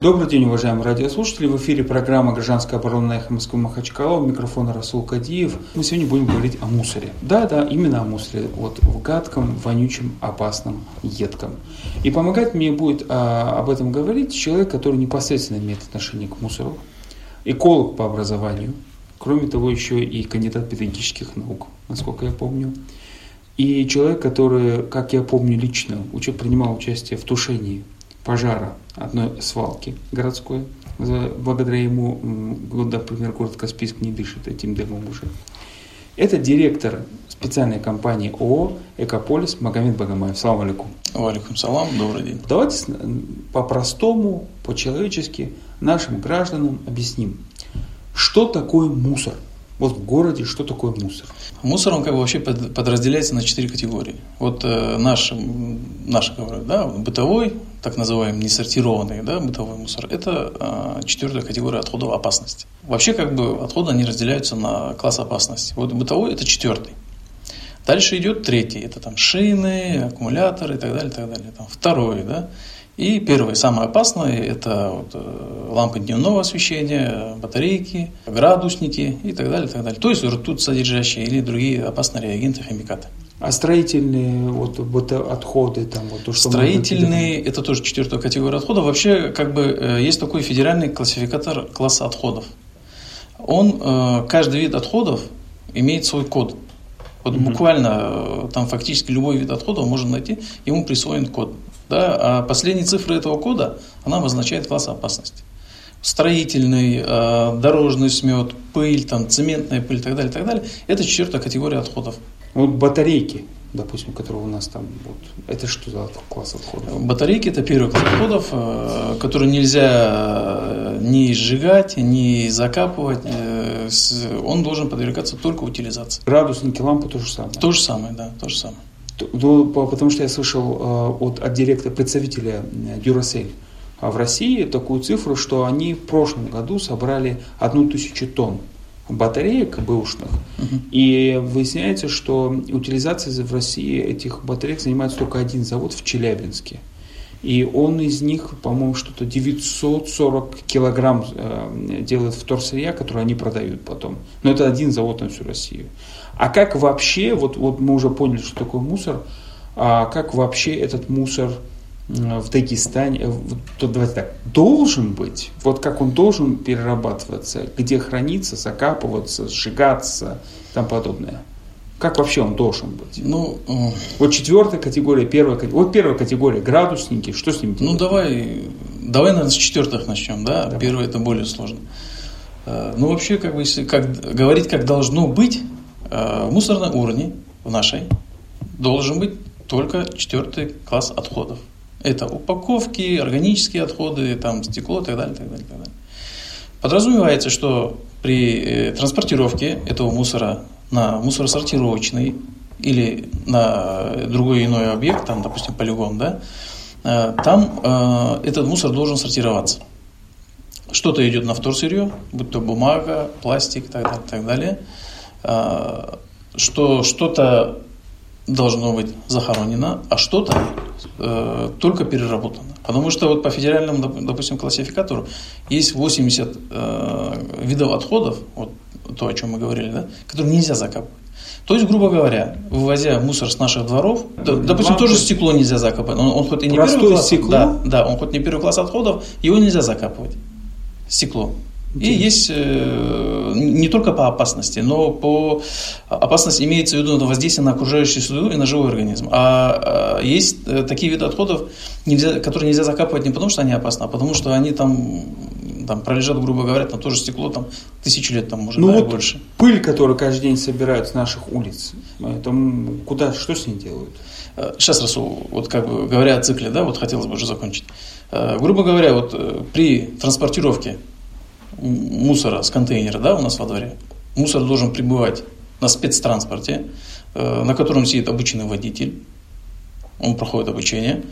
Добрый день, уважаемые радиослушатели. В эфире программа «Гражданская оборона» «Эхо Москвы» Махачкала. У микрофона Расул Кадиев. Мы сегодня будем говорить о мусоре. Да, именно о мусоре. Вот в гадком, вонючем, опасном, едком. И помогать мне будет об этом говорить человек, который непосредственно имеет отношение к мусору. Эколог по образованию. Кроме того, еще и кандидат педагогических наук, насколько я помню. И человек, который, как я помню лично, принимал участие в тушении пожара одной свалки городской. Благодаря ему, например, город Каспийск не дышит этим дымом уже. Это директор специальной компании ООО «Экополис» Магомед Багомаев. Салам алейкум. Алейкум салам. Добрый день. Давайте по-простому, по-человечески нашим гражданам объясним, что такое мусор. Вот в городе что такое мусор? Мусор, он вообще подразделяется на 4 категории. Вот наш говорят, бытовой, так называемый несортированный, бытовой мусор, это 4-я категория отходов опасности. Вообще, отходы, они разделяются на класс опасности. Вот бытовой – это 4-й. Дальше идет 3-й, это шины, аккумуляторы и так далее, Второй, И первое, самое опасное, это лампы дневного освещения, батарейки, градусники и так далее, То есть ртуть содержащие или другие опасные реагенты, химикаты. А строительные отходы? Строительные – это тоже 4-я категория отходов. Вообще, есть такой федеральный классификатор класса отходов. Он, каждый вид отходов имеет свой код. Буквально фактически любой вид отходов можно найти, ему присвоен код. А последние цифры этого кода, она обозначает класс опасности. Строительный, дорожный смет, пыль, цементная пыль и так далее, Это 4-я категория отходов. Батарейки, допустим, которые у нас это что за класс отходов? Батарейки – это 1-й класс отходов, которые нельзя ни сжигать, ни закапывать. Он должен подвергаться только утилизации. Градусники, лампы – то же самое? То же самое, Потому что я слышал от директора, представителя Duracell в России такую цифру, что они в прошлом году собрали 1000 тонн батареек бэушных. И выясняется, что утилизацией в России этих батареек занимается только один завод в Челябинске. И он из них, по-моему, 940 килограмм делает вторсырья, которое они продают потом. Но это один завод на всю Россию. А как вообще, мы уже поняли, что такое мусор, а как вообще этот мусор в Дагестане, должен быть? Как он должен перерабатываться, где храниться, закапываться, сжигаться и тому подобное? Как вообще он должен быть? 4-я категория, 1-я категория. 1-я категория, градусники, что с ним делать? Давай, наверное, с 4-х начнем, да? 1-я это более сложно. Вообще, если говорить, как должно быть, мусор на уровне в нашей должен быть только 4-й класс отходов. Это упаковки, органические отходы, стекло и так далее. Подразумевается, что при транспортировке этого мусора на мусоросортировочный или на другой иной объект, допустим, полигон, там этот мусор должен сортироваться. Что-то идет на вторсырье, будь то бумага, пластик и так далее. Что-то должно быть захоронено, а что-то только переработано. Потому что по федеральному, допустим, классификатору есть 80 видов отходов, то, о чем мы говорили, которые нельзя закапывать. То есть, грубо говоря, вывозя мусор с наших дворов, допустим, тоже стекло нельзя закапывать. Он хоть и не первый класс, стекло? Он хоть не первый класс отходов, его нельзя закапывать. Стекло. И есть не только по опасности, но по опасности имеется в виду воздействие на окружающую среду и на живой организм. А есть такие виды отходов, которые нельзя закапывать не потому, что они опасны, а потому, что они пролежат, грубо говоря, на то же стекло 1000 лет, может, и больше. Пыль, которую каждый день собирают с наших улиц, что с ней делают? Сейчас, Расул, говоря о цикле, хотелось бы уже закончить. Грубо говоря, при транспортировке мусора с контейнера, у нас во дворе, мусор должен прибывать на спецтранспорте, на котором сидит обученный водитель, он проходит обучение,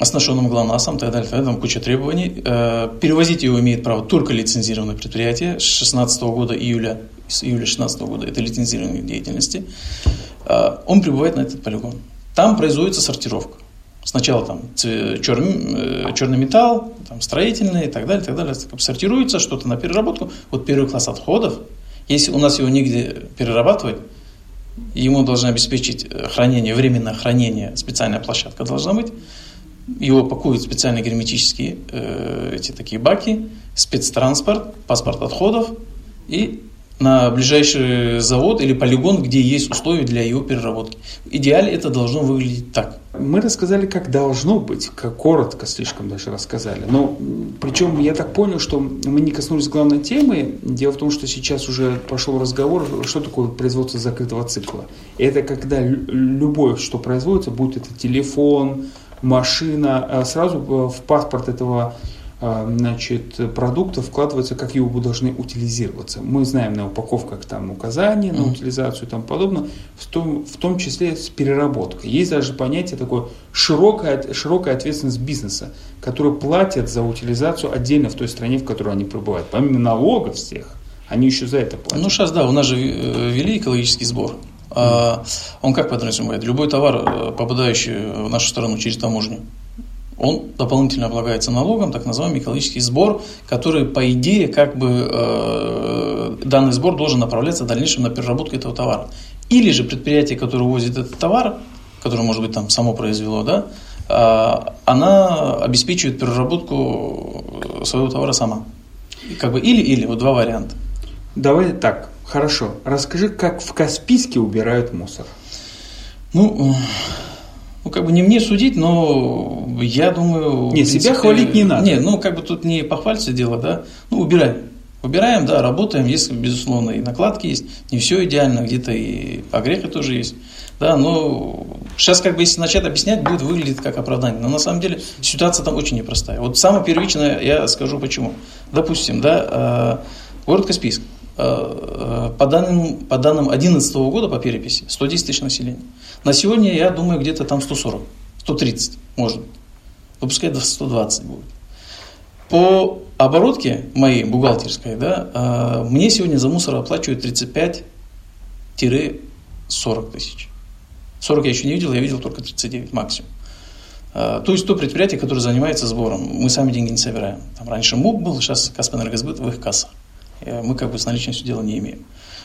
оснащенным ГЛОНАССом и так далее, куча требований. Перевозить его имеет право только лицензированное предприятие с июля 2016 года, это лицензирование деятельности. Он прибывает на этот полигон. Там производится сортировка. Сначала там черный металл, там, строительный и так далее, сортируется что-то на переработку. Вот первый класс отходов, если у нас его негде перерабатывать, ему должны обеспечить хранение, временное хранение, специальная площадка должна быть. Его пакуют специальные герметические эти такие баки, спецтранспорт, паспорт отходов и на ближайший завод или полигон, где есть условия для его переработки. В идеале это должно выглядеть так. Мы рассказали, как должно быть, как коротко слишком даже рассказали. Но причем я так понял, что мы не коснулись главной темы. Дело в том, что сейчас уже пошел разговор, что такое производство закрытого цикла. Это когда любое, что производится, будь это телефон, машина, сразу в паспорт этого продукта вкладывается, как его должны утилизироваться. Мы знаем на упаковках там указания на утилизацию и тому подобное, в том числе с переработкой. Есть даже понятие такое широкая ответственность бизнеса, которые платят за утилизацию отдельно в той стране, в которой они пребывают. Помимо налогов всех, они еще за это платят. Ну, сейчас, да, у нас же ввели экологический сбор. Он как подразумевает? Любой товар, попадающий в нашу страну через таможню, он дополнительно облагается налогом, так называемый экологический сбор, который, по идее, как бы данный сбор должен направляться в дальнейшем на переработку этого товара. Или же предприятие, которое возит этот товар, которое, может быть, там само произвело, да, она обеспечивает переработку своего товара сама. Как бы или-или, вот два варианта. Давай так, хорошо. Расскажи, как в Каспийске убирают мусор. Ну, как бы не мне судить, но я думаю... Нет, себя хвалить не надо. Нет, тут не похвалиться дело, да. Убираем, да, работаем. Если, безусловно, и накладки есть. Не все идеально, где-то и огрехи тоже есть. Да, но сейчас, если начать объяснять, будет выглядеть как оправдание. Но на самом деле ситуация там очень непростая. Вот самое первичное я скажу почему. Допустим, да, город Каспийск. По данным 2011 года по переписи 110 тысяч населения. На сегодня, я думаю, где-то там 140, 130 может. Пускай 120 будет. По оборотке моей бухгалтерской, да, мне сегодня за мусор оплачивают 35-40 тысяч. 40 я еще не видел, я видел только 39 максимум. То есть то предприятие, которое занимается сбором. Мы сами деньги не собираем. Там раньше МУП был, сейчас Касп Энергосбыт в их кассах. Мы с наличностью дела не имеем.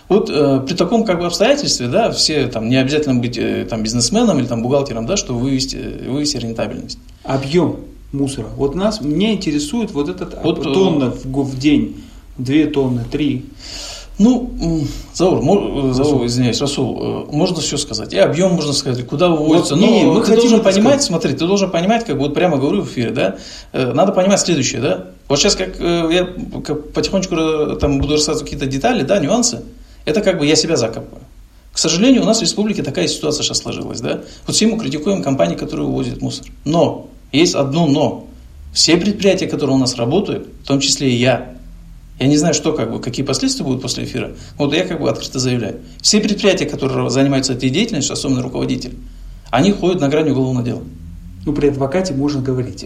Вот при таком обстоятельстве, да, все не обязательно быть бизнесменом или бухгалтером, да, чтобы вывести рентабельность. Объем мусора. Вот меня интересует вот этот тонна в день, 2 тонны, 3. Заур, извиняюсь, Расул, можно все сказать. И объем можно сказать, куда выводится. Ты должен понимать, прямо говорю в эфире, да, надо понимать следующее, да. Вот сейчас, я потихонечку буду рассказывать какие-то детали, да, нюансы, это я себя закапываю. К сожалению, у нас в республике такая ситуация сейчас сложилась, да. Вот все мы критикуем компании, которые вывозят мусор. Но, есть одно но. Все предприятия, которые у нас работают, в том числе и я не знаю, что, какие последствия будут после эфира. Вот я открыто заявляю. Все предприятия, которые занимаются этой деятельностью, особенно руководители, они ходят на грани уголовного дела. При адвокате можно говорить.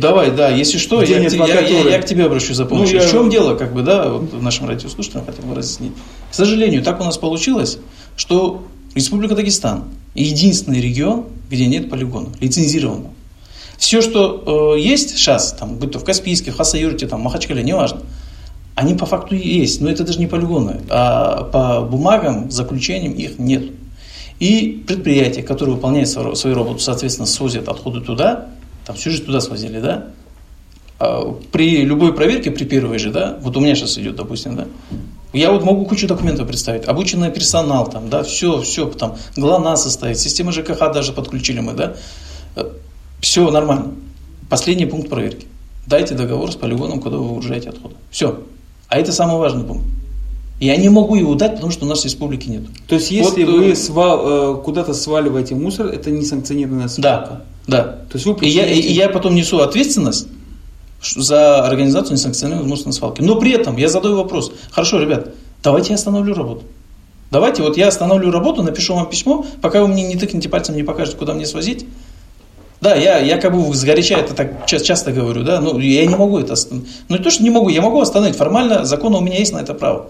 Давай, да, если что, я к тебе обращусь за помощью. В чем дело, нашим радиослушателям хотим разъяснить. К сожалению, так у нас получилось, что Республика Дагестан единственный регион, где нет полигона, лицензированного. Все, что есть сейчас, будь то в Каспийске, в Хасаюрте, Махачкале, неважно, они по факту есть, но это даже не полигоны, а по бумагам, заключениям их нет. И предприятия, которые выполняют свою работу, соответственно, свозят отходы туда, все же туда свозили, да. При любой проверке, при первой же, да, вот у меня сейчас идет, допустим, да, я могу кучу документов представить, обученный персонал, все, ГЛОНАСС состоит, система ЖКХ даже подключили мы, да, все нормально. Последний пункт проверки. Дайте договор с полигоном, куда вы выгружаете отходы. Все. А это самый важный пункт. Я не могу его дать, потому что у нас в республике нет. То есть, если вы куда-то сваливаете мусор, это несанкционированная свалка? Да. То есть, я потом несу ответственность за организацию несанкционированной мусорной свалки. Но при этом я задаю вопрос. Хорошо, ребят, давайте я остановлю работу. Давайте я остановлю работу, напишу вам письмо, пока вы мне не тыкнете пальцем, не покажете, куда мне свозить. Да, я сгоряча это так часто говорю, да, я не могу это остановить. Не то, что не могу, я могу остановить. Формально закон у меня есть на это право.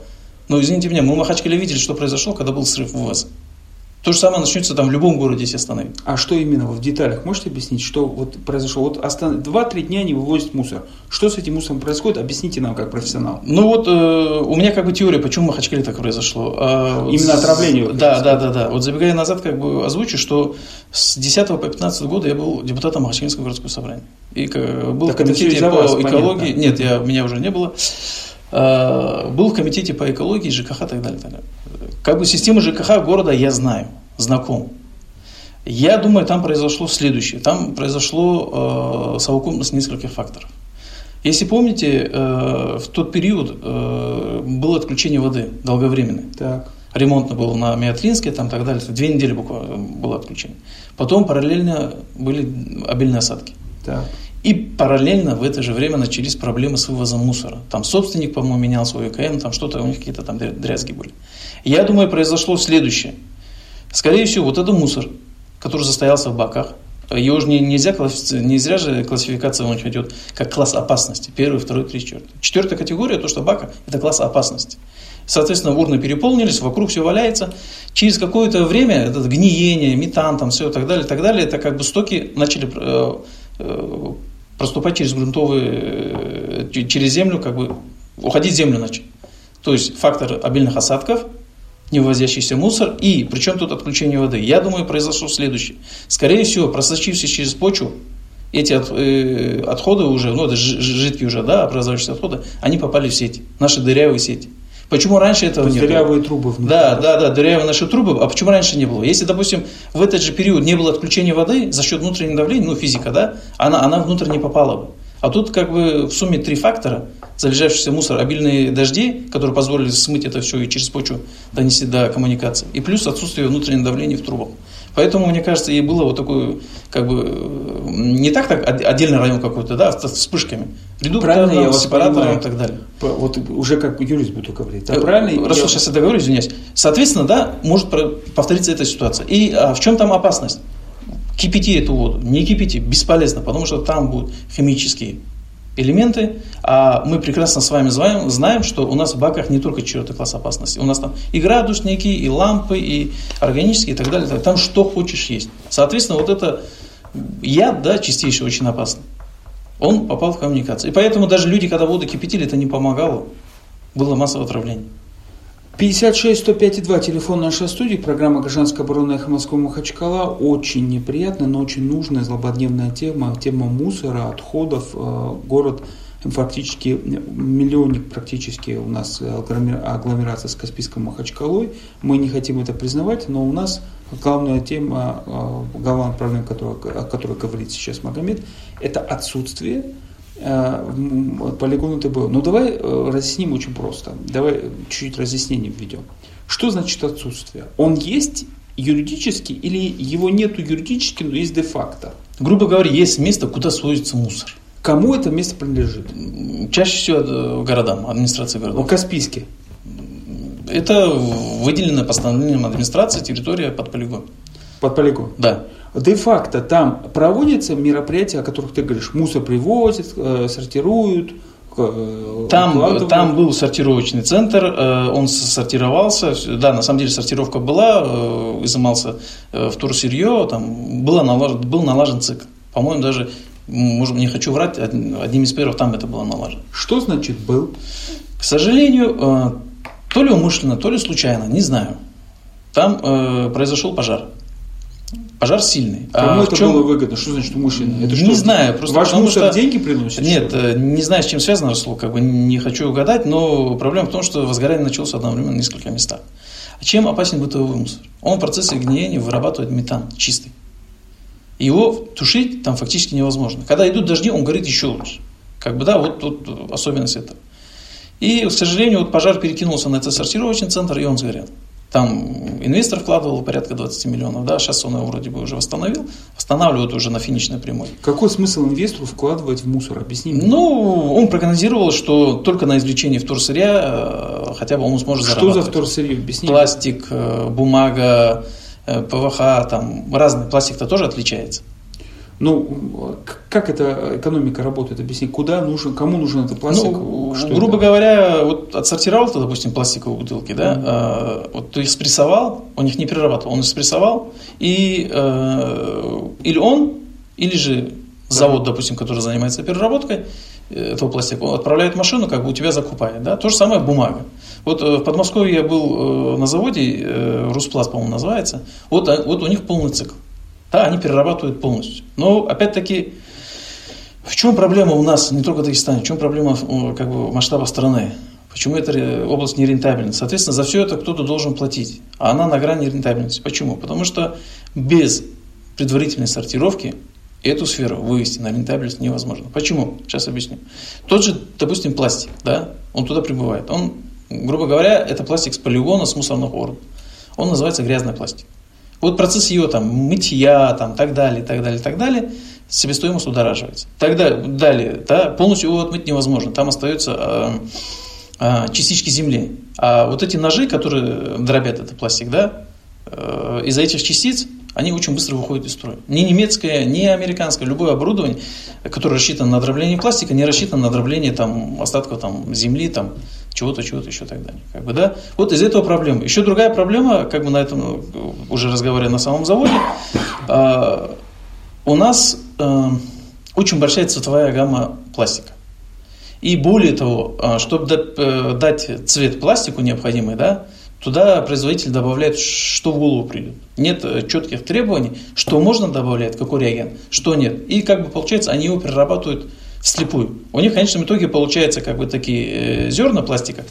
Но извините меня, мы в Махачкале видели, что произошло, когда был срыв в Вазе. То же самое начнется там в любом городе, если остановить. А что именно в деталях? Можете объяснить, что вот произошло? Вот 2-3 дня не вывозят мусор. Что с этим мусором происходит? Объясните нам, как профессионал. Ну вот у меня как бы теория, почему в Махачкале так произошло. Именно отравление. Да. Вот забегая назад, как бы озвучу, что с 10 по 15 года я был депутатом Махачкалинского городского собрания. И был так в комитете по экологии. Нет, меня уже не было. Был в комитете по экологии, ЖКХ и так далее. Как бы систему ЖКХ города я знаю, знаком. Я думаю, там произошло следующее. Там произошло совокупность нескольких факторов. Если помните, в тот период было отключение воды долговременное. Так. Ремонтно было на Меотлинске, там так далее. 2 недели буквально было отключение. Потом параллельно были обильные осадки. Так. И параллельно в это же время начались проблемы с вывозом мусора. Там собственник, по-моему, менял свой ЭКМ, там что-то, у них какие-то там дрязги были. Я думаю, произошло следующее. Скорее всего, вот этот мусор, который застоялся в баках, его же не зря же классификация у них идет как класс опасности. 1, 2, 3, 4. 4-я категория, то что бака, это класс опасности. Соответственно, урны переполнились, вокруг все валяется. Через какое-то время это гниение, метан, там все и так далее, это как бы стоки начали проступать через через землю, как бы уходить в землю начали. То есть фактор обильных осадков, невывозящийся мусор и причем тут отключение воды. Я думаю, произошло следующее. Скорее всего, просочившись через почву, эти отходы уже, это жидкие уже, образовавшиеся отходы, они попали в сети, наши дырявые сети. Почему раньше этого не было? Дырявые трубы. Да, дырявые наши трубы. А почему раньше не было? Если, допустим, в этот же период не было отключения воды за счет внутреннего давления, физика, она внутрь не попала бы. А тут как бы в сумме 3 фактора: залежавшийся мусор, обильные дожди, которые позволили смыть это все и через почву донести до коммуникации, и плюс отсутствие внутреннего давления в трубах. Поэтому, мне кажется, и было вот такое, как бы, не так отдельный район какой-то, с вспышками. Редуктором, сепаратором и так далее. Вот уже как юрист буду говорить. Да? Правильно? Расул, сейчас я договорю, извиняюсь. Соответственно, может повториться эта ситуация. И в чем там опасность? Кипяти эту воду. Не кипяти, бесполезно, потому что там будут химические элементы, а мы прекрасно с вами знаем, что у нас в баках не только 4-й класс опасности, у нас там и градусники, и лампы, и органические, и так далее, там что хочешь есть. Соответственно, вот это яд, чистейший, очень опасный. Он попал в коммуникацию. И поэтому даже люди, когда воду кипятили, это не помогало. Было массовое отравление. 56-105-2, телефон нашей студии, программа «Гражданская оборона», «Эхо Москвы», Махачкала. Очень неприятная, но очень нужная, злободневная тема мусора, отходов. Город фактически миллионник практически у нас, агломерация с Каспийском, Махачкалой. Мы не хотим это признавать, но у нас главная тема, главная проблема, о которой говорит сейчас Магомед, это отсутствие полигона ТБО. Но давай разъясним очень просто. Давай чуть-чуть разъяснение введем. Что значит отсутствие? Он есть юридически или его нету юридически, но есть де-факто? Грубо говоря, есть место, куда свозится мусор. Кому это место принадлежит? Чаще всего городам, администрации городов. В Каспийске? Это выделено постановлением администрации территория под полигон. Под полигон? Да. Де-факто там проводятся мероприятия, о которых ты говоришь, мусор привозят, сортируют, там был сортировочный центр, он сортировался, на самом деле сортировка была, изымался вторсырье, там был налажен цикл, по-моему, даже, может, не хочу врать, одним из первых там это было налажено. Что значит был? К сожалению, то ли умышленно, то ли случайно, не знаю, там произошел пожар. Пожар сильный. Кому это было выгодно? Что значит умышленно? Не знаю. Ваш мусор деньги приносит? Нет, не знаю, с чем связано, Расул, как бы не хочу угадать, но проблема в том, что возгорание началось одновременно в нескольких местах. Чем опасен бытовой мусор? Он в процессе гниения вырабатывает метан чистый. Его тушить там фактически невозможно. Когда идут дожди, он горит еще лучше. Вот тут особенность этого. И, к сожалению, пожар перекинулся на этот сортировочный центр, и он сгорел. Там инвестор вкладывал порядка 20 миллионов, сейчас он его вроде бы уже восстанавливают уже на финишной прямой. Какой смысл инвестору вкладывать в мусор? Объясни мне. Он прогнозировал, что только на извлечении вторсырья хотя бы он сможет зарабатывать. Что за вторсырье? Объясни. Пластик, бумага, ПВХ, разный пластик-то тоже отличается. Ну, как эта экономика работает, объясни, куда нужен, кому нужен этот пластик? Ну, грубо говоря, вот отсортировал, допустим, пластиковые бутылки, да, вот ты их спрессовал, он их не перерабатывал, он их спрессовал, и или он, или же завод, допустим, который занимается переработкой этого пластика, он отправляет машину, как бы у тебя закупает, да, то же самое бумага. Вот в Подмосковье я был на заводе, Руспласт, по-моему, называется, вот у них полный цикл. Да, они перерабатывают полностью. Но, опять-таки, в чем проблема у нас, не только в Дагестане, в чем проблема как бы масштаба страны? Почему эта область не рентабельна? Соответственно, за все это кто-то должен платить. А она на грани рентабельности. Почему? Потому что без предварительной сортировки эту сферу вывести на рентабельность невозможно. Почему? Сейчас объясню. Тот же, допустим, пластик, да, он туда прибывает. Он, грубо говоря, это пластик с полигона, с мусорных урн. Он называется грязный пластик. Вот процесс ее там, мытья, там, так далее, себестоимость удораживается. Тогда далее, да, полностью его отмыть невозможно, там остаются частички земли. А вот эти ножи, которые дробят этот пластик, да, из-за этих частиц, они очень быстро выходят из строя. Ни немецкое, ни американское, любое оборудование, которое рассчитано на дробление пластика, не рассчитано на дробление там, остатков там, земли, там, чего-то еще и так далее. Как бы, да? Вот из этого проблема. Еще другая проблема, как бы на этом уже разговаривая на самом заводе, у нас очень большая цветовая гамма пластика. И более того, чтобы дать цвет пластику необходимый, да, туда производитель добавляет, что в голову придет. Нет четких требований, что можно добавлять, какой реагент, что нет. И как бы получается, они его перерабатывают вслепую. У них в конечном итоге получается как бы такие зерна пластика.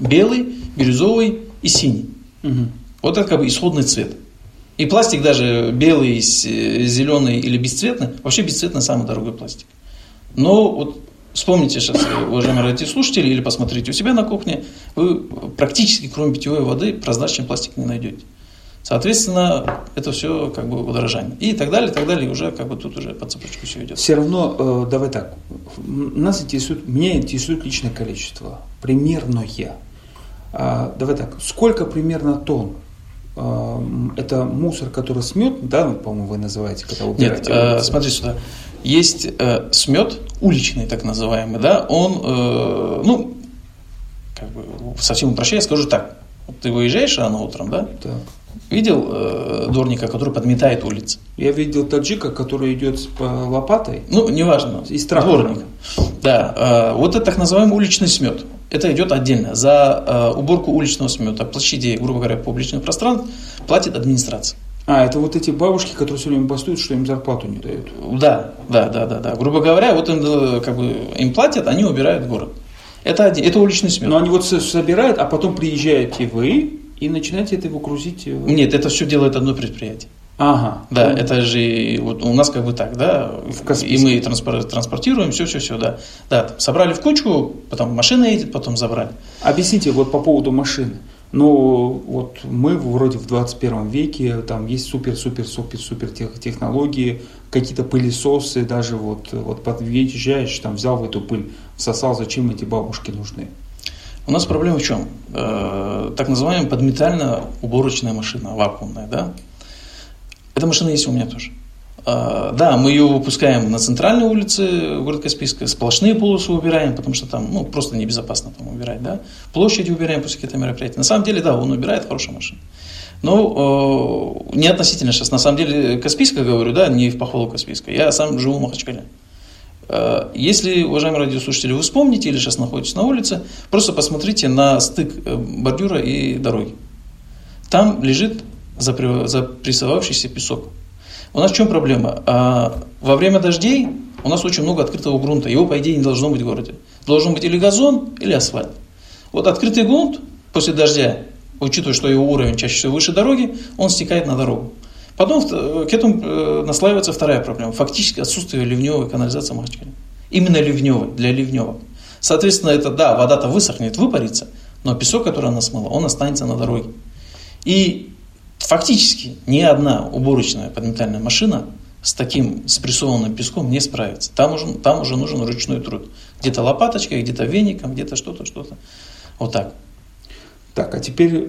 Белый, бирюзовый и синий. Угу. Вот это как бы исходный цвет. И пластик даже белый, зеленый или бесцветный, вообще бесцветный самый дорогой пластик. Но вот вспомните сейчас, уважаемые радиослушатели, или посмотрите у себя на кухне, вы практически кроме питьевой воды прозрачный пластик не найдете. Соответственно, это все как бы удорожание. И так далее, уже как бы тут уже по цепочку все идет. Все равно, давай так, меня интересует личное количество, примерное. Давай так, сколько примерно тонн? Это мусор, который смет, да, по-моему, вы называете, когда убираете? Нет, смотри сюда. Есть смет, уличный так называемый, да, он, ну, как бы, совсем упрощая, скажу так. Вот ты выезжаешь рано утром, да? Да. Видел дворника, который подметает улицы? Я видел таджика, который идет с лопатой. Ну, неважно. И дворник. Да. Вот это так называемый уличный смет. Это идет отдельно. За уборку уличного смета площадей, грубо говоря, публичных пространств платит администрация. А, это вот эти бабушки, которые все время бастуют, что им зарплату не дают. Да. Грубо говоря, вот им, как бы, им платят, они убирают город. Это уличный смет. Но они вот собирают, а потом приезжаете вы и начинаете это выгрузить. Нет, это все делает одно предприятие. Ага. Да, это же вот у нас как бы так, да, и мы транспортируем, все, да. Да, там, собрали в кучку, потом машина едет, потом забрали. Объясните вот по поводу машины. Ну, вот мы вроде в 21 веке, там есть супер технологии, какие-то пылесосы, даже вот подъезжаешь, там взял в эту пыль, всосал, зачем эти бабушки нужны? У нас проблема в чем? Так называемая подметально-уборочная машина, вакуумная, да? Эта машина есть у меня тоже. Да, мы ее выпускаем на центральной улице города Каспийска, сплошные полосы убираем, потому что там ну, просто небезопасно там убирать, да. Площади убираем после каких-то мероприятий. На самом деле, да, он убирает, хорошая машина. Но не относительно сейчас, на самом деле, Каспийска говорю, да, не в похвалу Каспийска. Я сам живу в Махачкале. Если, уважаемые радиослушатели, вы вспомните или сейчас находитесь на улице, просто посмотрите на стык бордюра и дороги. Там лежит запрессовавшийся песок. У нас в чем проблема? Во время дождей у нас очень много открытого грунта. Его, по идее, не должно быть в городе. Должен быть или газон, или асфальт. Вот открытый грунт после дождя, учитывая, что его уровень чаще всего выше дороги, он стекает на дорогу. Потом к этому наслаивается вторая проблема. Фактически отсутствие ливневой канализации в Махачкале. Именно ливневой, для ливневок. Соответственно, это, да, вода-то высохнет, выпарится, но песок, который она смыла, он останется на дороге. И фактически ни одна уборочная подметальная машина с таким спрессованным песком не справится. Там уже нужен ручной труд. Где-то лопаточкой, где-то веником, где-то что-то. Вот так. Так, а теперь,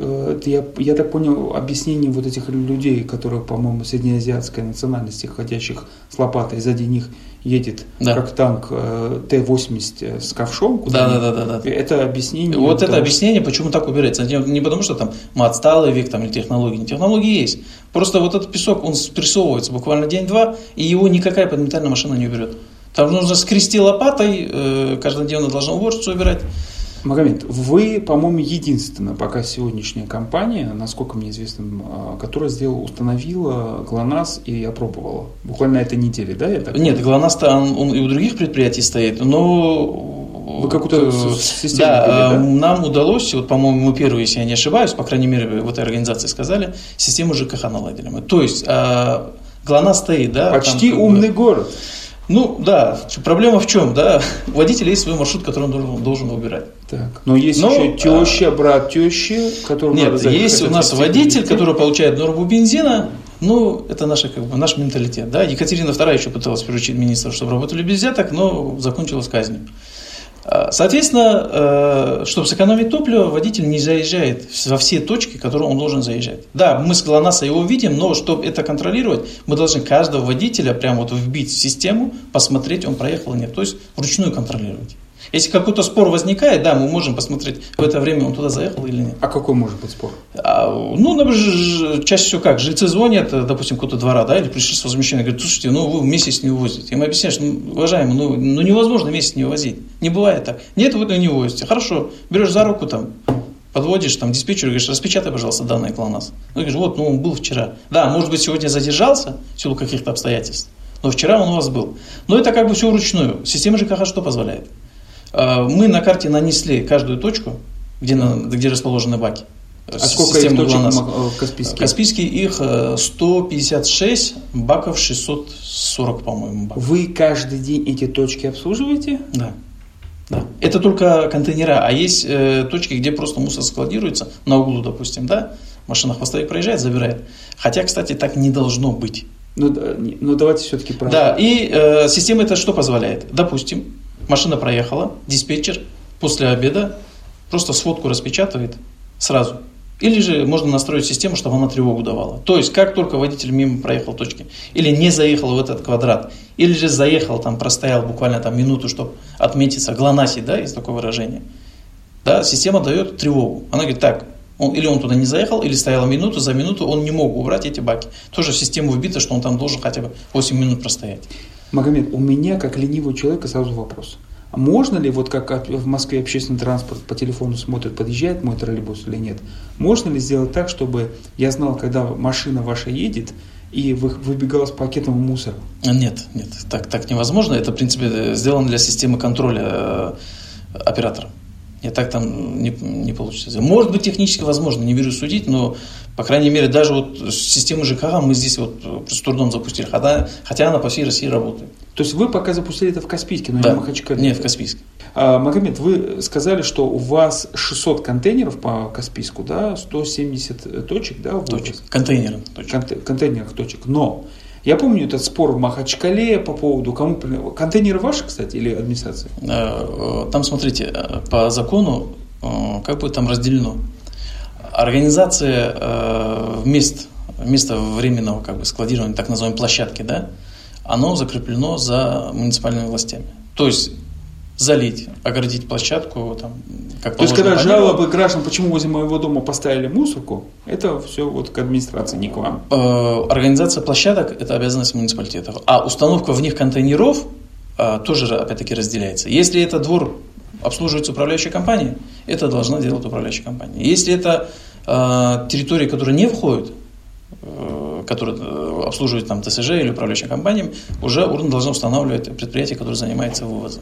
я так понял, объяснение вот этих людей, которые, по-моему, среднеазиатской национальности, ходящих с лопатой, сзади них едет, да, как танк Т-80 с ковшом. Да. Это объяснение. Вот это объяснение, почему так убирается. Не потому, что там мы отсталый век там, или технологии. Технологии есть. Просто вот этот песок, он спрессовывается буквально день-два, и его никакая подметальная машина не уберет. Там нужно скрести лопатой, каждодневно должна уборщица убирать. Магомед, вы, по-моему, единственная пока сегодняшняя компания, насколько мне известно, которая установила ГЛОНАСС и опробовала. Буквально этой неделе, да? Нет, ГЛОНАСС-то он и у других предприятий стоит, но... Вы какую-то систему ввели, да? Нам удалось, вот, по-моему, мы первые, если я не ошибаюсь, по крайней мере, в этой организации сказали, систему ЖКХ наладили мы. То есть, ГЛОНАСС стоит, да? Почти там, умный город. Ну, да. Проблема в чем, да? У водителя есть свой маршрут, который он должен выбирать. Так. Но есть еще теща, брат тещи, которому... Нет, есть у нас водитель, который получает норму бензина. Ну, это наш менталитет, да? Екатерина II еще пыталась приручить министров, чтобы работали без взяток, но закончилась казнью. Соответственно, чтобы сэкономить топливо, водитель не заезжает во все точки, которые он должен заезжать. Да, мы с ГЛОНАССа его видим, но чтобы это контролировать, мы должны каждого водителя прямо вот вбить в систему, посмотреть, он проехал или нет. То есть вручную контролировать. Если какой-то спор возникает, да, мы можем посмотреть, в это время он туда заехал или нет. А какой может быть спор? Чаще всего как? Жильцы звонят, допустим, какого-то двора, да, или пришли с возмущением, говорят, слушайте, вы месяц не увозите. И мы объясняем, что, уважаемый, невозможно месяц не увозить. Не бывает так. Нет, вы не увозите. Хорошо, берешь за руку там. Подводишь там диспетчеру, говоришь, распечатай, пожалуйста, данные ГЛОНАСС. Ну, говоришь, он был вчера. Да, может быть, сегодня задержался в силу каких-то обстоятельств, но вчера он у вас был. Но это все вручную. Система ЖКХ что позволяет? Мы на карте нанесли каждую точку, где расположены баки. А сколько их точек в Каспийске? В Каспийске их 156, баков 640, по-моему, баков. Вы каждый день эти точки обслуживаете? Да. Это только контейнера, а есть точки, где просто мусор складируется на углу, допустим, да? Машина-хвостовик проезжает, забирает. Хотя, кстати, так не должно быть. Но давайте все-таки правильно. Да, и система это что позволяет? Допустим, машина проехала, диспетчер после обеда просто сводку распечатывает сразу. Или же можно настроить систему, чтобы она тревогу давала. То есть, как только водитель мимо проехал точки, или не заехал в этот квадрат, или же заехал, там простоял буквально минуту, чтобы отметиться, глонасить, да, есть такое выражение, да, система дает тревогу. Она говорит, или он туда не заехал, или стоял минуту, за минуту он не мог убрать эти баки. Тоже в систему вбито, что он там должен хотя бы 8 минут простоять. Магомед, у меня, как ленивого человека, сразу вопрос. Можно ли, вот как в Москве общественный транспорт по телефону смотрит, подъезжает мой троллейбус или нет, можно ли сделать так, чтобы я знал, когда машина ваша едет, и выбегала с пакетом мусора? Нет, так невозможно. Это, в принципе, сделано для системы контроля оператора. И так там не получится. Может быть, технически возможно, не берусь судить, но, по крайней мере, даже систему ЖКХ мы здесь с трудом запустили, хотя она по всей России работает. То есть вы пока запустили это в Каспийске, но не в Махачкале? Нет, в Каспийске. Магомед, вы сказали, что у вас 600 контейнеров по Каспийску, да, 170 точек, да? Контейнеров точек. Контейнеров точек, но... Я помню этот спор в Махачкале по поводу контейнеры ваши, кстати, или администрации? Там, смотрите, по закону, как бы там разделено. Организация места временного складирования, так называемой площадки, да, оно закреплено за муниципальными властями. То есть залить, оградить площадку. То есть, когда жалобы граждан, почему возле моего дома поставили мусорку, это все к администрации, не к вам. Организация площадок – это обязанность муниципалитетов. А установка в них контейнеров тоже, опять-таки, разделяется. Если это двор обслуживается управляющей компанией, это должна делать управляющая компания. Если это территория, которая не входит, которая обслуживает ТСЖ или управляющая компания, уже УРН должна устанавливать предприятие, которое занимается вывозом.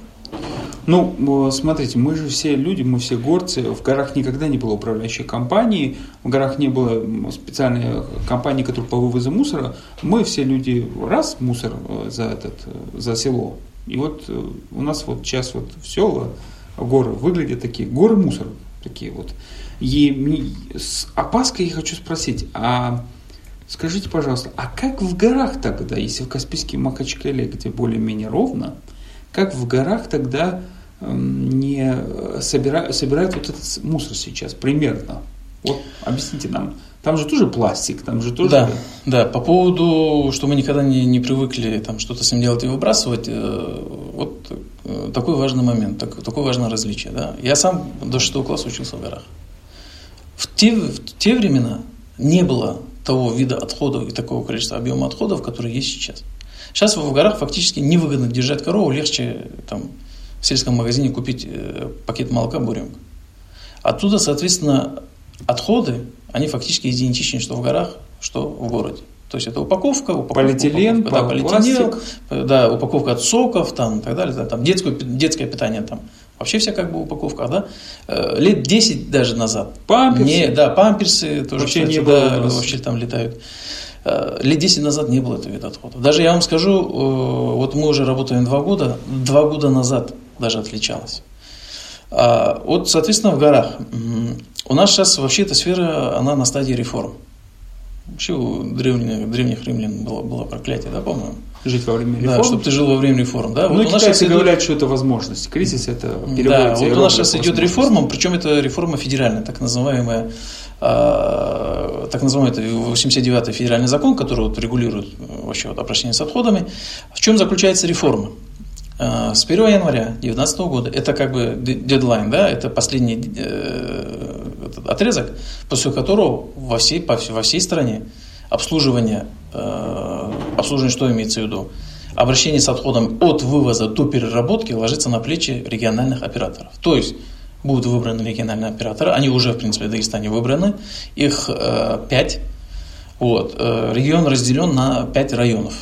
Смотрите, мы же все люди, мы все горцы. В горах никогда не было управляющей компании, в горах не было специальной компании, которая по вывозу мусора. Мы все люди, раз мусор за село. И у нас сейчас села, горы выглядят такие, горы мусора такие . И с опаской я хочу спросить, скажите, пожалуйста, как в горах тогда, если в Каспийске, Махачкале, где более-менее ровно, как в горах тогда не собирают этот мусор сейчас примерно? Вот объясните нам. Там же тоже пластик, там же тоже... Да, да. По поводу, что мы никогда не привыкли там, что-то с ним делать и выбрасывать, вот такой важный момент, такое важное различие. Да? Я сам до 6 класса учился в горах. В те времена не было того вида отходов и такого количества объема отходов, которые есть сейчас. Сейчас в горах фактически невыгодно держать корову, легче там, в сельском магазине купить пакет молока, буренка. Оттуда, соответственно, отходы, они фактически идентичны, что в горах, что в городе. То есть это упаковка полиэтилен, пластик, да, упаковка от соков, там, и так далее, да, там, детское питание, там, вообще вся как бы упаковка, да. Лет 10 даже назад. Памперсы. Памперсы тоже вообще, кстати, не было, да, вообще там летают. Лет 10 назад не было этого вида отходов. Даже я вам скажу, вот мы уже работаем 2 года назад даже отличалось. Вот, соответственно, в горах. У нас сейчас вообще эта сфера, она на стадии реформ. Вообще у древних римлян было проклятие, да, по-моему? Жить во время реформ. Да, чтобы ты жил во время реформ. Да. Ну, вот китайцы говорят, что это возможность. Кризис – это переводится. Да, вот у нас сейчас идет реформа, причем это реформа федеральная, так называемый 89-й федеральный закон, который вот регулирует вообще вот обращение с отходами. В чем заключается реформа? С 1 января 2019 года, это как бы дедлайн, да, это последний отрезок, после которого во всей стране обслуживание, что имеется в виду, обращение с отходом от вывоза до переработки ложится на плечи региональных операторов. То есть будут выбраны региональные операторы, они уже, в принципе, в Дагестане выбраны, их 5. Вот. Регион разделен на 5 районов.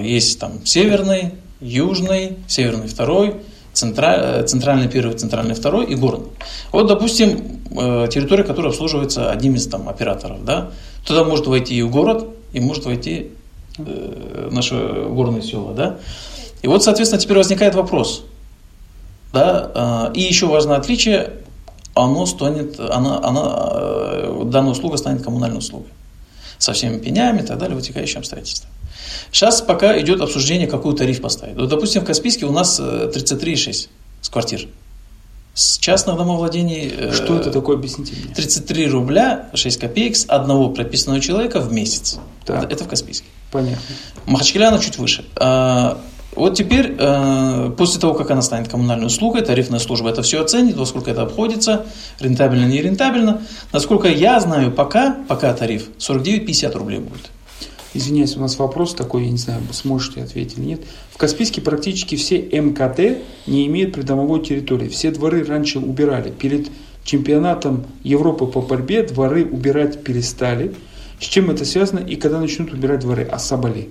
Есть там северный, южный, северный второй, центральный первый, центральный второй и горный. Вот, допустим, территория, которая обслуживается одним из там операторов, да, туда может войти и город, и может войти наши горные села, да. И вот, соответственно, теперь возникает вопрос, да, и еще важное отличие, данная услуга станет коммунальной услугой со всеми пенями и так далее, вытекающими обстоятельствами. Сейчас пока идет обсуждение, какой тариф поставить. Вот, допустим, в Каспийске у нас 33,6 с квартир. С частных домовладений... Что это такое, объясните мне? 33 рубля 6 копеек с одного прописанного человека в месяц. Да. Это в Каспийске. Понятно. Махачкаляна чуть выше. Вот теперь, после того, как она станет коммунальной услугой, тарифная служба это все оценит, во сколько это обходится, рентабельно, не рентабельно. Насколько я знаю, пока тариф 49,50 рублей будет. Извиняюсь, у нас вопрос такой, я не знаю, сможете ответить или нет. В Каспийске практически все МКТ не имеют придомовой территории. Все дворы раньше убирали. Перед чемпионатом Европы по борьбе дворы убирать перестали. С чем это связано и когда начнут убирать дворы? Асабали.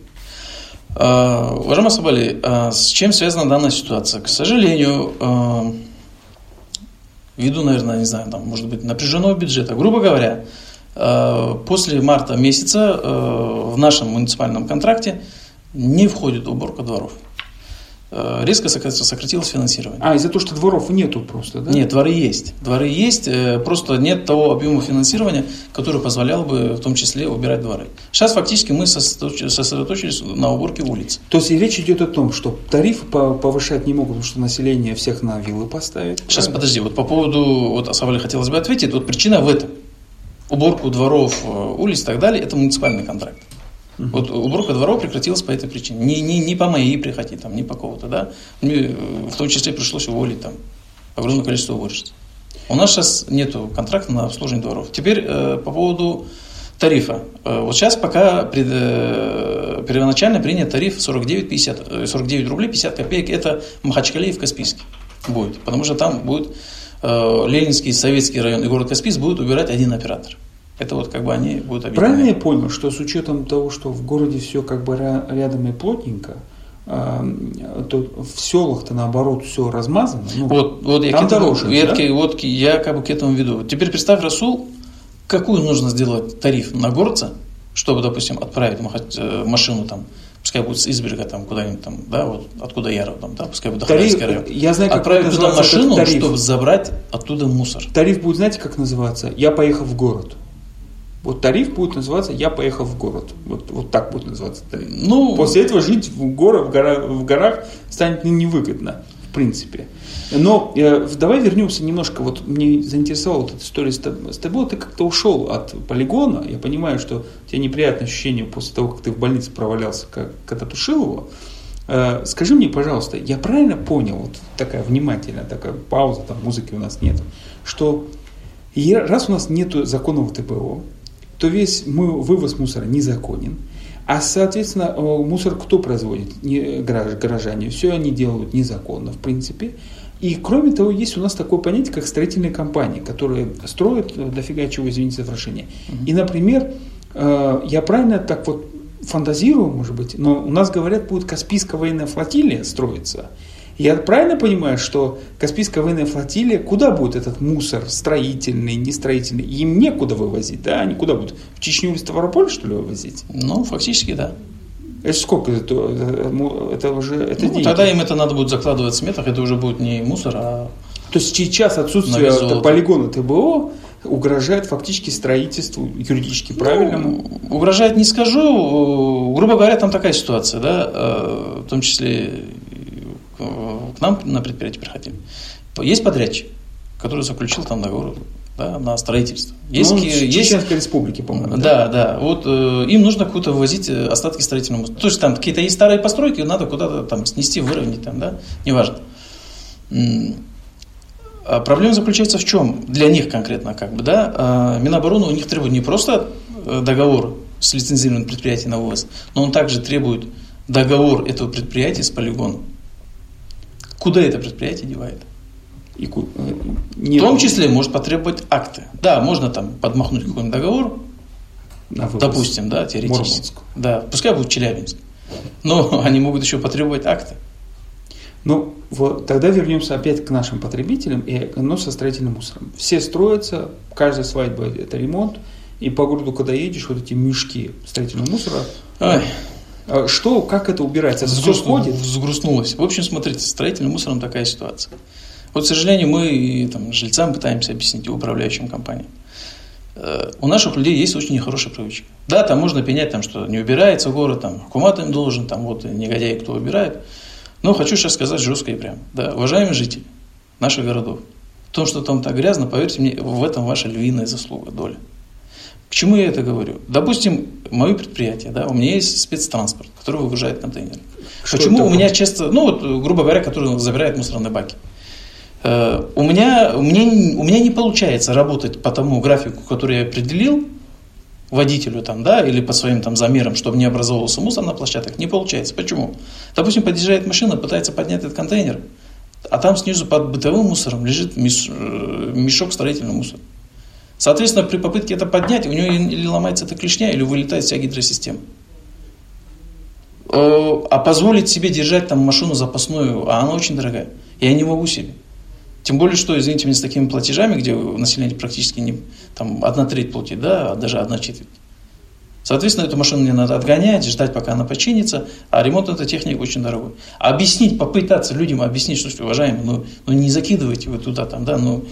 Уважаемый Асабали, с чем связана данная ситуация? К сожалению, ввиду, наверное, не знаю, там, может быть, напряженного бюджета, грубо говоря, после марта месяца в нашем муниципальном контракте не входит уборка дворов. Резко сократилось финансирование. Из-за того, что дворов нету просто, да? Нет, дворы есть, просто нет того объема финансирования, который позволял бы в том числе убирать дворы. Сейчас фактически мы сосредоточились на уборке улиц. То есть речь идет о том, что тарифы повышать не могут, потому что население всех на виллы поставит. Сейчас, правильно? Подожди, вот по поводу, вот Асавали хотелось бы ответить, вот причина в этом. Уборку дворов, улиц и так далее, это муниципальный контракт. Вот уборка дворов прекратилась по этой причине. Не по моей прихоти, там, не по кого-то, да. Мне в том числе пришлось уволить там огромное количество уборщиц. У нас сейчас нет контракта на обслуживание дворов. Теперь по поводу тарифа. Вот сейчас пока первоначально принят тариф 49 рублей 50 копеек. Это в Махачкале и в Каспийске будет. Потому что там будет Ленинский, Советский район и город Каспийск будут убирать один оператор. Это вот как бы они будут объединены. Правильно я понял, что с учетом того, что в городе все как бы рядом и плотненько, то в селах-то наоборот все размазано. Ну, вот я там дороже. Да? Вот я как бы к этому веду. Теперь представь, Расул, какую нужно сделать тариф на горца, чтобы, допустим, отправить машину там, пускай будет с Изберга там, куда-нибудь там, да, вот откуда Яров там, да, пускай будет Хасаюрте район. Я знаю, как отправить туда машину, чтобы забрать оттуда мусор. Тариф будет, знаете, как называться? Я поехал в город. Вот тариф будет называться «Я поехал в город». Вот так будет называться тариф. Ну, после этого жить в горах станет невыгодно. В принципе. Но давай вернемся немножко, вот мне заинтересовала эта история с тобой, ты как-то ушел от полигона, я понимаю, что у тебя неприятное ощущение после того, как ты в больнице провалялся, когда тушил его. Скажи мне, пожалуйста, я правильно понял, вот такая внимательная такая пауза, там музыки у нас нет, что раз у нас нет законного ТБО, то весь вывоз мусора незаконен, а, соответственно, мусор кто производит? Не горожане. Все они делают незаконно, в принципе. И, кроме того, есть у нас такое понятие, как строительные компании, которые строят дофига чего, извините за выражение. И, например, я правильно так вот фантазирую, может быть, но у нас, говорят, будет Каспийская военная флотилия строиться. Я правильно понимаю, что Каспийская военная флотилия, куда будет этот мусор строительный, нестроительный? Им некуда вывозить, да? Они куда будут? В Чечню или Ставрополь, что ли, вывозить? Ну, фактически, да. Это сколько? Это уже это ну, тогда им это надо будет закладывать в сметах, это уже будет не мусор, а... То есть сейчас отсутствие полигона ТБО угрожает фактически строительству юридически правильному? Ну, угрожает не скажу. Грубо говоря, там такая ситуация, да, в том числе... К нам на предприятие приходили. Есть подрядчик, который заключил там договор, да, на строительство. Есть, ну, Чеченской республики, по-моему. Да, да. Вот, им нужно куда-то вывозить остатки строительного мусора. То есть там какие-то есть старые постройки, надо куда-то там снести, выровнять, там, да, неважно. А проблема заключается в чем? Для них конкретно, как бы, да, Минобороны у них требует не просто договор с лицензированным предприятием на вывоз, но он также требует договор этого предприятия с полигоном. Куда это предприятие девает? В том числе может потребовать акты. Да, можно там подмахнуть какой-нибудь договор, допустим, да, теоретически. Мурманск. Да, пускай будет Челябинск. Но они могут еще потребовать акты. Ну, вот тогда вернемся опять к нашим потребителям и со строительным мусором. Все строятся, каждая свадьба – это ремонт. И по городу, когда едешь, вот эти мешки строительного мусора… Ой. Что, как это убирается? Взгрустнулось. В общем, смотрите, с строительным мусором такая ситуация. Вот, к сожалению, мы там, жильцам пытаемся объяснить, и управляющим компаниям. У наших людей есть очень нехорошая привычка. Да, там можно пенять, там, что не убирается город, там, кумат им должен, там, вот, негодяи, кто убирает. Но хочу сейчас сказать жестко и прямо. Да, уважаемые жители наших городов, в том, что там так грязно, поверьте мне, в этом ваша львиная заслуга, доля. К чему я это говорю? Допустим, мое предприятие, да, у меня есть спецтранспорт, который выгружает контейнеры. Почему у меня часто, ну вот, грубо говоря, который забирает мусорные баки. У меня не получается работать по тому графику, который я определил водителю там, да, или по своим там замерам, чтобы не образовывался мусор на площадках, не получается. Почему? Допустим, подъезжает машина, пытается поднять этот контейнер, а там снизу под бытовым мусором лежит мешок строительного мусора. Соответственно, при попытке это поднять, у него или ломается эта клешня, или вылетает вся гидросистема. А позволить себе держать там машину запасную, а она очень дорогая, я не могу себе. Тем более, что, извините меня, с такими платежами, где население практически не, там, 1/3 платит, да, а даже 1/4. Соответственно, эту машину мне надо отгонять, ждать, пока она починится, а ремонт этой техники очень дорогой. Объяснить, попытаться людям объяснить, что, уважаемые, ну не закидывайте вы туда, там, да, ну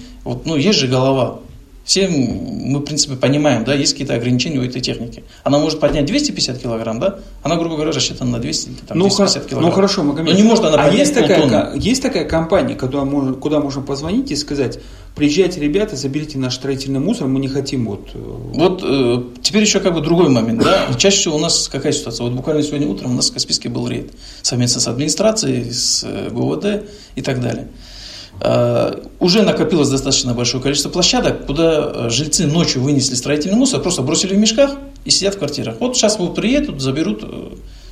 есть же голова. Все мы, в принципе, понимаем, да, есть какие-то ограничения у этой техники. Она может поднять 250 килограмм, да? Она, грубо говоря, рассчитана на 200 или там, 250 килограмм. Ну, хорошо, Магомед. Но не может она поднять полтонны. Есть такая компания, куда можно позвонить и сказать, приезжайте, ребята, заберите наш строительный мусор, мы не хотим вот... Вот теперь еще как бы другой момент, да? Чаще всего у нас какая ситуация? Вот буквально сегодня утром у нас в Каспийске был рейд совместно с администрацией, с ГУВД и так далее. Уже накопилось достаточно большое количество площадок, куда жильцы ночью вынесли строительный мусор, просто бросили в мешках и сидят в квартирах. Вот сейчас вот приедут, заберут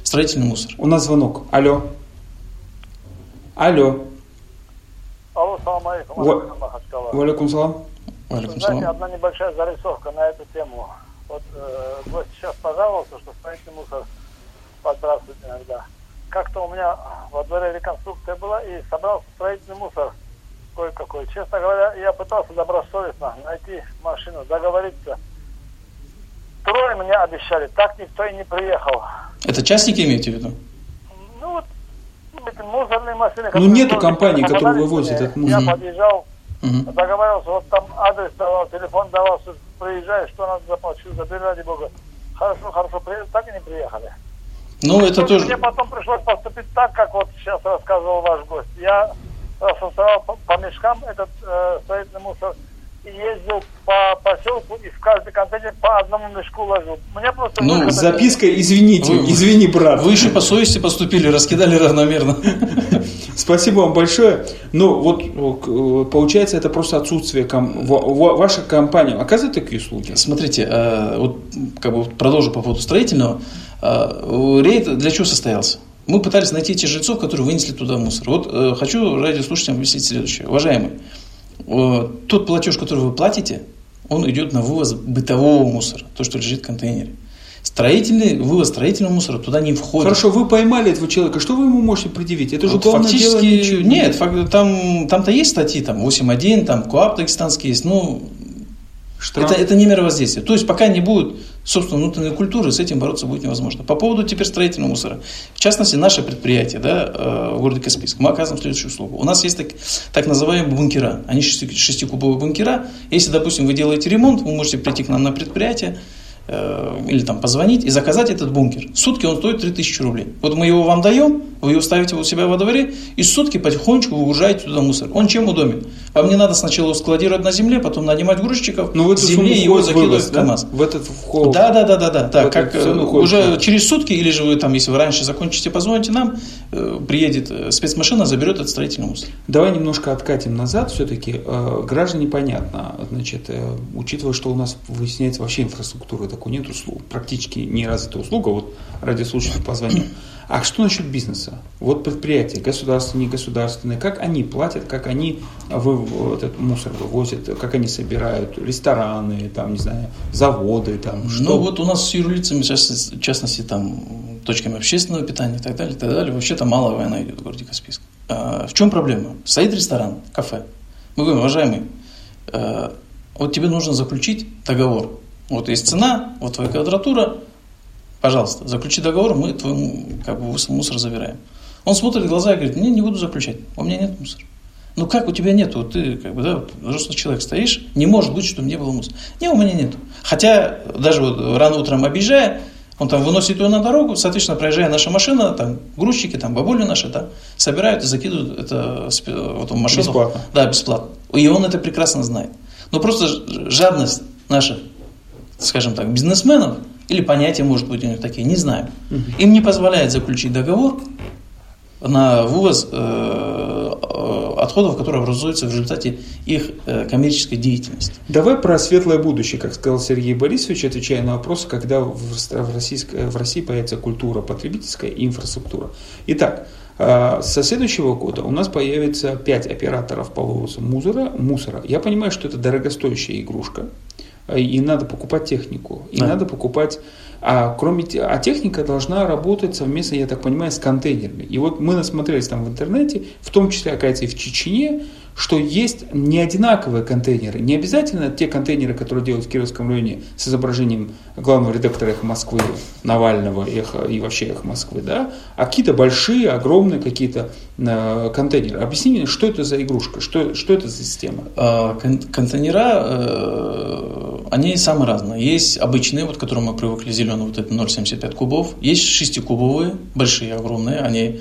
строительный мусор. У нас звонок. Алло. Алло. Алло, салам алейкум. Махачкала. Валикум салам. Знаете, одна небольшая зарисовка на эту тему. Вот гость сейчас пожаловался, что строительный мусор подбрасывает иногда. Как-то у меня во дворе реконструкция была, и собрался строительный мусор кое-какой. Честно говоря, я пытался добросовестно найти машину, договориться. 3 мне обещали, так никто и не приехал. Это частники имеете в виду? Ну, вот мусорные машины... Ну, нету компании, которая вывозит этот мусор. Я подъезжал, договаривался, вот там адрес давал, телефон давал, что приезжай, что надо заплачу, забери, ради бога. Хорошо, так и не приехали. Ну, это тоже... Мне потом пришлось поступить так, как вот сейчас рассказывал ваш гость. Я рассортировал по мешкам этот строительный мусор. И ездил по поселку и в каждый контейнер по одному мешку ложил. Мне просто... Ну, записка, извините, извини, брат. Вы еще по совести поступили, раскидали равномерно. Спасибо вам большое. Ну, вот, получается, это просто отсутствие ваших компаний. Оказывает такие услуги? Смотрите, вот как бы продолжу по поводу строительного. Рейд для чего состоялся? Мы пытались найти тех жильцов, которые вынесли туда мусор. Вот хочу радиослушателям объяснить следующее. Уважаемые, тот платеж, который вы платите, он идет на вывоз бытового мусора, то, что лежит в контейнере. Строительный, вывоз строительного мусора туда не входит. Хорошо, вы поймали этого человека, что вы ему можете предъявить? Это вот же главное дело ничего. Нет, там-то есть статьи, там 8.1, там КоАП дагестанский есть, но это не мера воздействия. То есть, пока не будет, собственно, внутренней культуры, с этим бороться будет невозможно. По поводу теперь строительного мусора. В частности, наше предприятие в городе Каспийск. Мы оказываем следующую услугу. У нас есть так называемые бункера. Они 6-кубовые бункера. Если, допустим, вы делаете ремонт, вы можете прийти к нам на предприятие или там позвонить и заказать этот бункер. Сутки он стоит 3000 рублей. Вот мы его вам даем, вы его ставите у себя во дворе, и сутки потихонечку выгружаете туда мусор. Он чем удобен? Вам не надо сначала складировать на земле, потом нанимать грузчиков, в земле его закидывать в КамАЗ. Да? В этот холл. Да. Как уже через сутки, или же вы там, если вы раньше закончите, позвоните нам, приедет спецмашина, заберет этот строительный мусор. Давай немножко откатим назад все-таки. Граждане, понятно, значит, учитывая, что у нас выясняется вообще инфраструктура, такой нет услуг, практически не развитая услуга, вот ради случаев позвонил. А что насчет бизнеса? Вот предприятия, государственные, не государственные, как они платят, как они этот мусор вывозят, как они собирают рестораны, там, не знаю, заводы, там, что? Ну, вот у нас с юрлицами, в частности, там, точками общественного питания и так далее, вообще-то малая война идет в городе Каспийск. В чем проблема? Стоит ресторан, кафе. Мы говорим, уважаемый, вот тебе нужно заключить договор. Вот есть цена, вот твоя квадратура, пожалуйста, заключи договор, мы твой мусор забираем. Он смотрит в глаза и говорит, не буду заключать, у меня нет мусора. Ну как у тебя нету? Вот ты взрослый человек стоишь, не может быть, чтобы не было мусора. У меня нету. Хотя даже вот рано утром объезжая, он там выносит ее на дорогу, соответственно, проезжая наша машина, там грузчики, там бабули наши, да, собирают и закидывают это в машину. Бесплатно. Да, бесплатно. И он это прекрасно знает. Но просто жадность наших, скажем так, бизнесменов, или понятия, может быть, у них такие, не знаю. Им не позволяет заключить договор на вывоз отходов, которые образуются в результате их коммерческой деятельности. Давай про светлое будущее, как сказал Сергей Борисович, отвечая на вопрос, когда в России появится культура потребительская и инфраструктура. Итак, со следующего года у нас появится 5 операторов по вывозу мусора. Я понимаю, что это дорогостоящая игрушка. И надо покупать технику, и надо покупать... А техника должна работать совместно, я так понимаю, с контейнерами. И вот мы насмотрелись там в интернете, в том числе, оказывается, и в Чечне, что есть неодинаковые контейнеры. Не обязательно те контейнеры, которые делают в Кировском районе с изображением главного редактора «Эхо Москвы», Навального, и вообще «Эхо Москвы», да? А какие-то большие, огромные какие-то контейнеры. Объясни мне, что это за игрушка, что это за система? Контейнера, они самые разные. Есть обычные, вот, к которым мы привыкли, зеленые, вот это 0,75 кубов. Есть 6-кубовые, большие, огромные, они...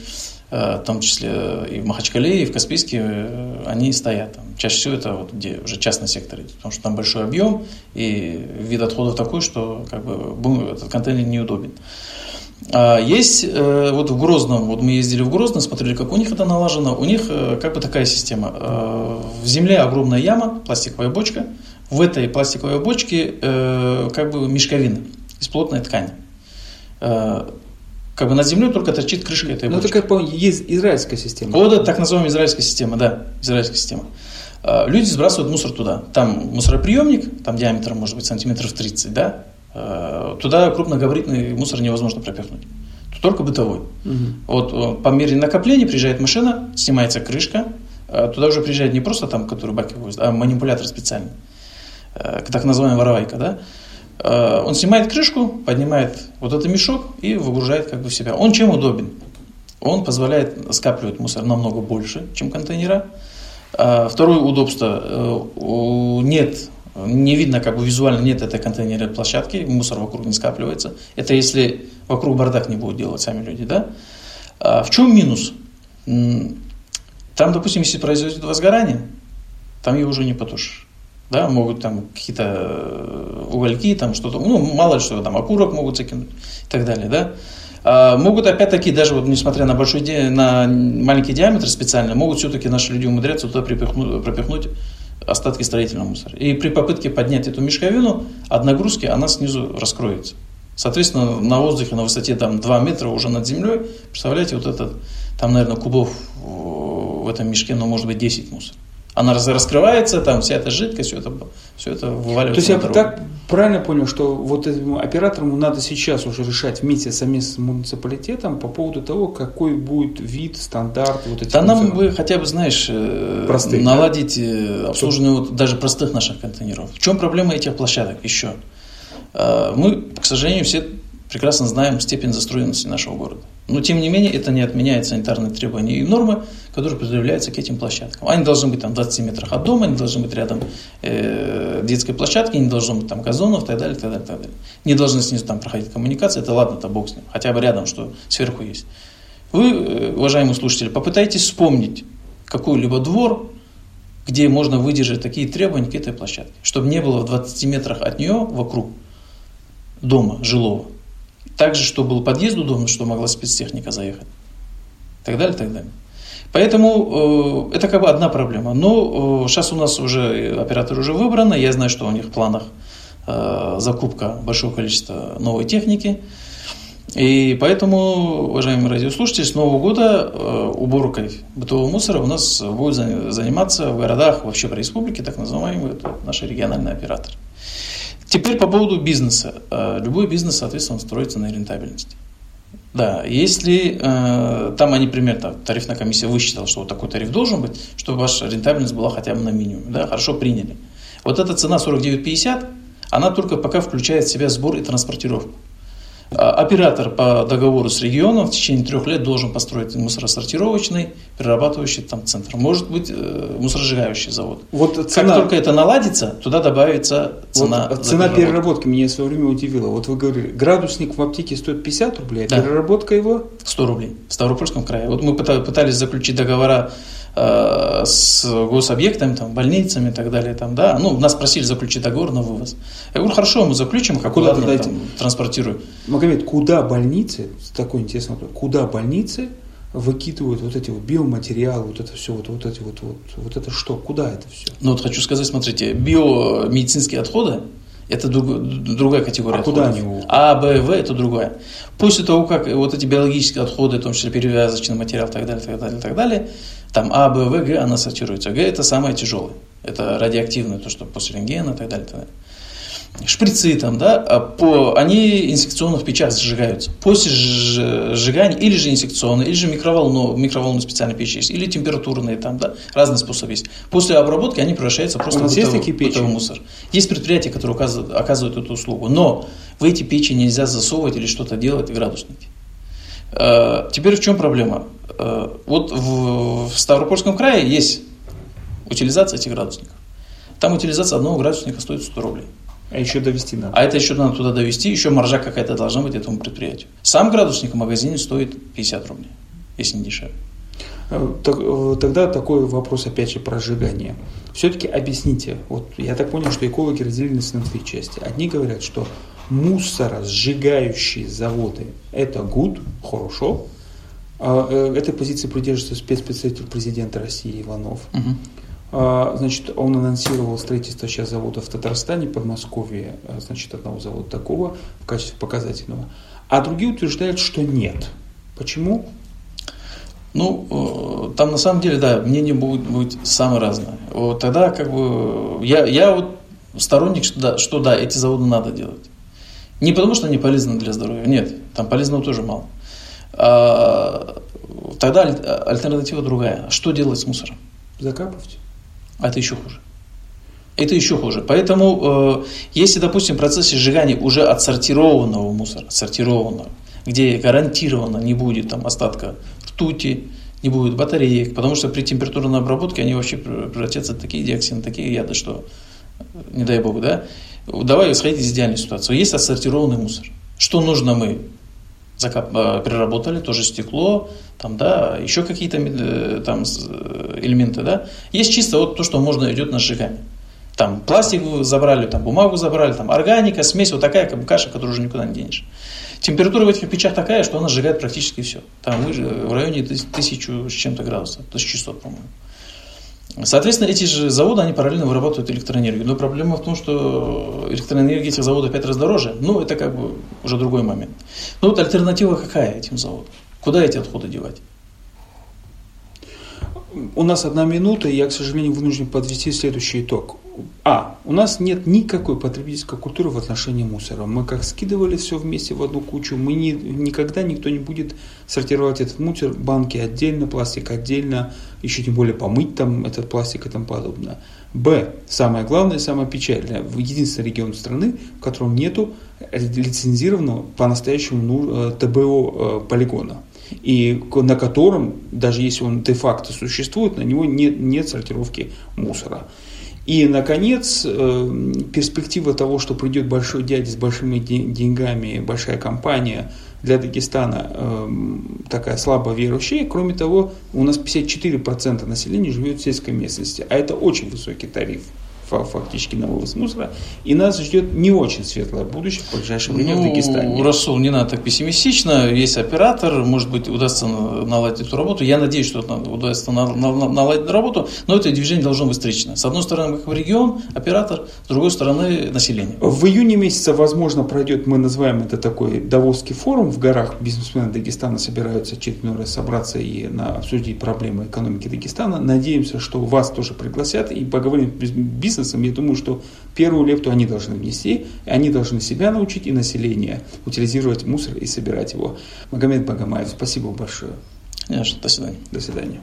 в том числе и в Махачкале, и в Каспийске, они стоят. Чаще всего это вот где уже частный сектор идет, потому что там большой объем, и вид отходов такой, что этот контейнер неудобен. Есть вот в Грозном, вот мы ездили в Грозный, смотрели, как у них это налажено. У них такая система. В земле огромная яма, пластиковая бочка. В этой пластиковой бочке мешковина из плотной ткани. Над землей только торчит крышка этой бочки. Ну, такая есть израильская система. Вот, так называемая израильская система, да, израильская система. Люди сбрасывают мусор туда. Там мусороприемник, там диаметр может быть сантиметров 30, да. Туда крупногабаритный мусор невозможно пропихнуть. Только бытовой. Вот, по мере накопления приезжает машина, снимается крышка. Туда уже приезжает не просто там, который баки возит, а манипулятор специальный. Так называемая воровайка, да. Он снимает крышку, поднимает вот этот мешок и выгружает в себя. Он чем удобен? Он позволяет скапливать мусор намного больше, чем контейнера. Второе удобство. Не видно, визуально нет этой контейнерной площадки, мусор вокруг не скапливается. Это если вокруг бардак не будут делать сами люди, да? В чем минус? Там, допустим, если произойдет возгорание, там его уже не потушишь. Да, могут там какие-то угольки, там что-то, ну, мало ли что, там окурок могут закинуть и так далее, да. А могут опять-таки, даже вот несмотря на большой, на маленький диаметр специально, могут все-таки наши люди умудряться туда пропихнуть остатки строительного мусора. И при попытке поднять эту мешковину от нагрузки она снизу раскроется. Соответственно, на воздухе на высоте там 2 метра уже над землей, представляете, вот этот, там, наверное, кубов в этом мешке, ну, может быть, 10 мусора. Она раскрывается, там вся эта жидкость, все это вываливается. То есть я так правильно понял, что вот этим операторам надо сейчас уже решать вместе с муниципалитетом по поводу того, какой будет вид, стандарт. Вот этих, да, нам бы хотя бы, знаешь, простых, наладить, да? Обслуживание вот даже простых наших контейнеров. В чем проблема этих площадок еще? Мы, к сожалению, все прекрасно знаем степень застроенности нашего города. Но, тем не менее, это не отменяет санитарные требования и нормы, которые предъявляются к этим площадкам. Они должны быть там в 20 метрах от дома, они должны быть рядом детской площадки, не должно быть там газонов и так далее, так далее, так далее. Не должны снизу там проходить коммуникации, это ладно, это бог с ним, хотя бы рядом, что сверху есть. Вы, уважаемые слушатели, попытайтесь вспомнить какой-либо двор, где можно выдержать такие требования к этой площадке, чтобы не было в 20 метрах от нее вокруг дома жилого. Также, что был подъезд у дома, что могла спецтехника заехать. И так далее, так далее. Поэтому это как бы одна проблема. Но сейчас у нас уже оператор уже выбран. Я знаю, что у них в планах закупка большого количества новой техники. И поэтому, уважаемые радиослушатели, с Нового года уборкой бытового мусора у нас будет заниматься в городах, вообще по республике, так называемый наш региональный оператор. Теперь по поводу бизнеса. Любой бизнес, соответственно, строится на рентабельности. Да, если там они, например, там, тарифная комиссия высчитала, что вот такой тариф должен быть, чтобы ваша рентабельность была хотя бы на минимуме, да, хорошо приняли. Вот эта цена 49,50, она только пока включает в себя сбор и транспортировку. Оператор по договору с регионом в течение 3 лет должен построить мусоросортировочный, перерабатывающий там центр. Может быть, мусоросжигающий завод. Вот цена... Как только это наладится, туда добавится цена. Вот цена переработки меня в свое время удивила. Вот вы говорили, градусник в аптеке стоит 50 рублей, а да. Переработка его? 100 рублей в Ставропольском крае. Вот мы пытались заключить договора с гособъектами, там, больницами и так далее. Там, да? Ну, нас просили заключить договор на вывоз. Я говорю, хорошо, мы заключим, а куда мы транспортируем. Магомед, куда больницы, такой интересный вопрос, куда больницы выкидывают вот эти вот биоматериалы, вот это все, вот эти вот это что, куда это все? Ну вот хочу сказать, смотрите, биомедицинские отходы, это другая категория отходов. Куда они его? А, Б, В – это другая. После того, как вот эти биологические отходы, в том числе перевязочный материал и так далее, так далее, так далее, там А, Б, В, Г, она сортируется. Г – это самое тяжелое, это радиоактивное, то, что после рентгена и так далее, так далее. Шприцы там, да, они инсекционно в печах сжигаются. После сжигания или же инсекционные, или же микроволновые специальные печи есть, или температурные там, да, разные способы есть. После обработки они превращаются просто в бытовой мусор. Есть предприятия, которые оказывают эту услугу, но в эти печи нельзя засовывать или что-то делать в градуснике. Теперь в чем проблема? Вот в Ставропольском крае есть утилизация этих градусников. Там утилизация одного градусника стоит 100 рублей. А еще довести надо. А это еще надо туда довести, еще маржа какая-то должна быть этому предприятию. Сам градусник в магазине стоит 50 рублей, если не дешевле. Тогда такой вопрос опять же про сжигание. Все-таки объясните, вот я так понял, что экологи разделились на 2 части. Одни говорят, что мусоросжигающие заводы – это good, хорошо. Этой позиции придерживается спецпредставитель президента России Иванов. Угу. Значит, он анонсировал строительство сейчас завода в Татарстане, Подмосковье, значит, одного завода такого в качестве показательного. А другие утверждают, что нет. Почему? Ну, там на самом деле, да, мнения будут самые разные. Вот тогда как бы я вот сторонник, что да, эти заводы надо делать. Не потому, что они полезны для здоровья. Нет, там полезного тоже мало. Тогда альтернатива другая. Что делать с мусором? Закапывать. А это еще хуже. Поэтому, если, допустим, в процессе сжигания уже отсортированного мусора, где гарантированно не будет там остатка ртути, не будет батареек, потому что при температурной обработке они вообще превратятся в такие диоксины, такие яды, что, не дай бог, да? Давай исходить из идеальной ситуации. Есть отсортированный мусор. Что нужно мы переработали тоже стекло, там, да, еще какие-то там элементы, да. Есть чисто вот то, что можно идет на сжигание. Там пластик забрали, там бумагу забрали, там органика, смесь, вот такая как бы каша, которую уже никуда не денешь. Температура в этих печах такая, что она сжигает практически все. Там в районе 1000 с чем-то градусов, 1600, по-моему. Соответственно, эти же заводы, они параллельно вырабатывают электроэнергию. Но проблема в том, что электроэнергия этих заводов 5 раз дороже. Ну, это как бы уже другой момент. Но вот альтернатива какая этим заводам? Куда эти отходы девать? У нас 1 минута, и я, к сожалению, вынужден подвести следующий итог. У нас нет никакой потребительской культуры в отношении мусора. Мы как скидывали все вместе в одну кучу, никогда никто не будет сортировать этот мусор, банки отдельно, пластик отдельно, еще тем более помыть там этот пластик и тому подобное. Б. Самое главное, самое печальное. Единственный регион страны, в котором нету лицензированного по-настоящему ТБО полигона. И на котором, даже если он де-факто существует, на него нет сортировки мусора. И, наконец, перспектива того, что придет большой дядя с большими деньгами, большая компания, для Дагестана такая слабо верующая. Кроме того, у нас 54% населения живет в сельской местности, а это очень высокий тариф фактически на вывоз мусора, и нас ждет не очень светлое будущее в ближайшее время в Дагестане. Расул, не надо так пессимистично, есть оператор, может быть, удастся наладить эту работу, я надеюсь, что удастся наладить эту работу, но это движение должно быть встречено. С одной стороны, как регион, оператор, с другой стороны, население. В июне месяце, возможно, пройдет, мы называем это такой Давосский форум, в горах бизнесмены Дагестана собираются очередной раз собраться и обсудить проблемы экономики Дагестана. Надеемся, что вас тоже пригласят и поговорим с бизнесом. Я думаю, что первую лепту они должны внести, они должны себя научить и население утилизировать мусор и собирать его. Магомед Багомаев, спасибо большое. Конечно, до свидания. До свидания.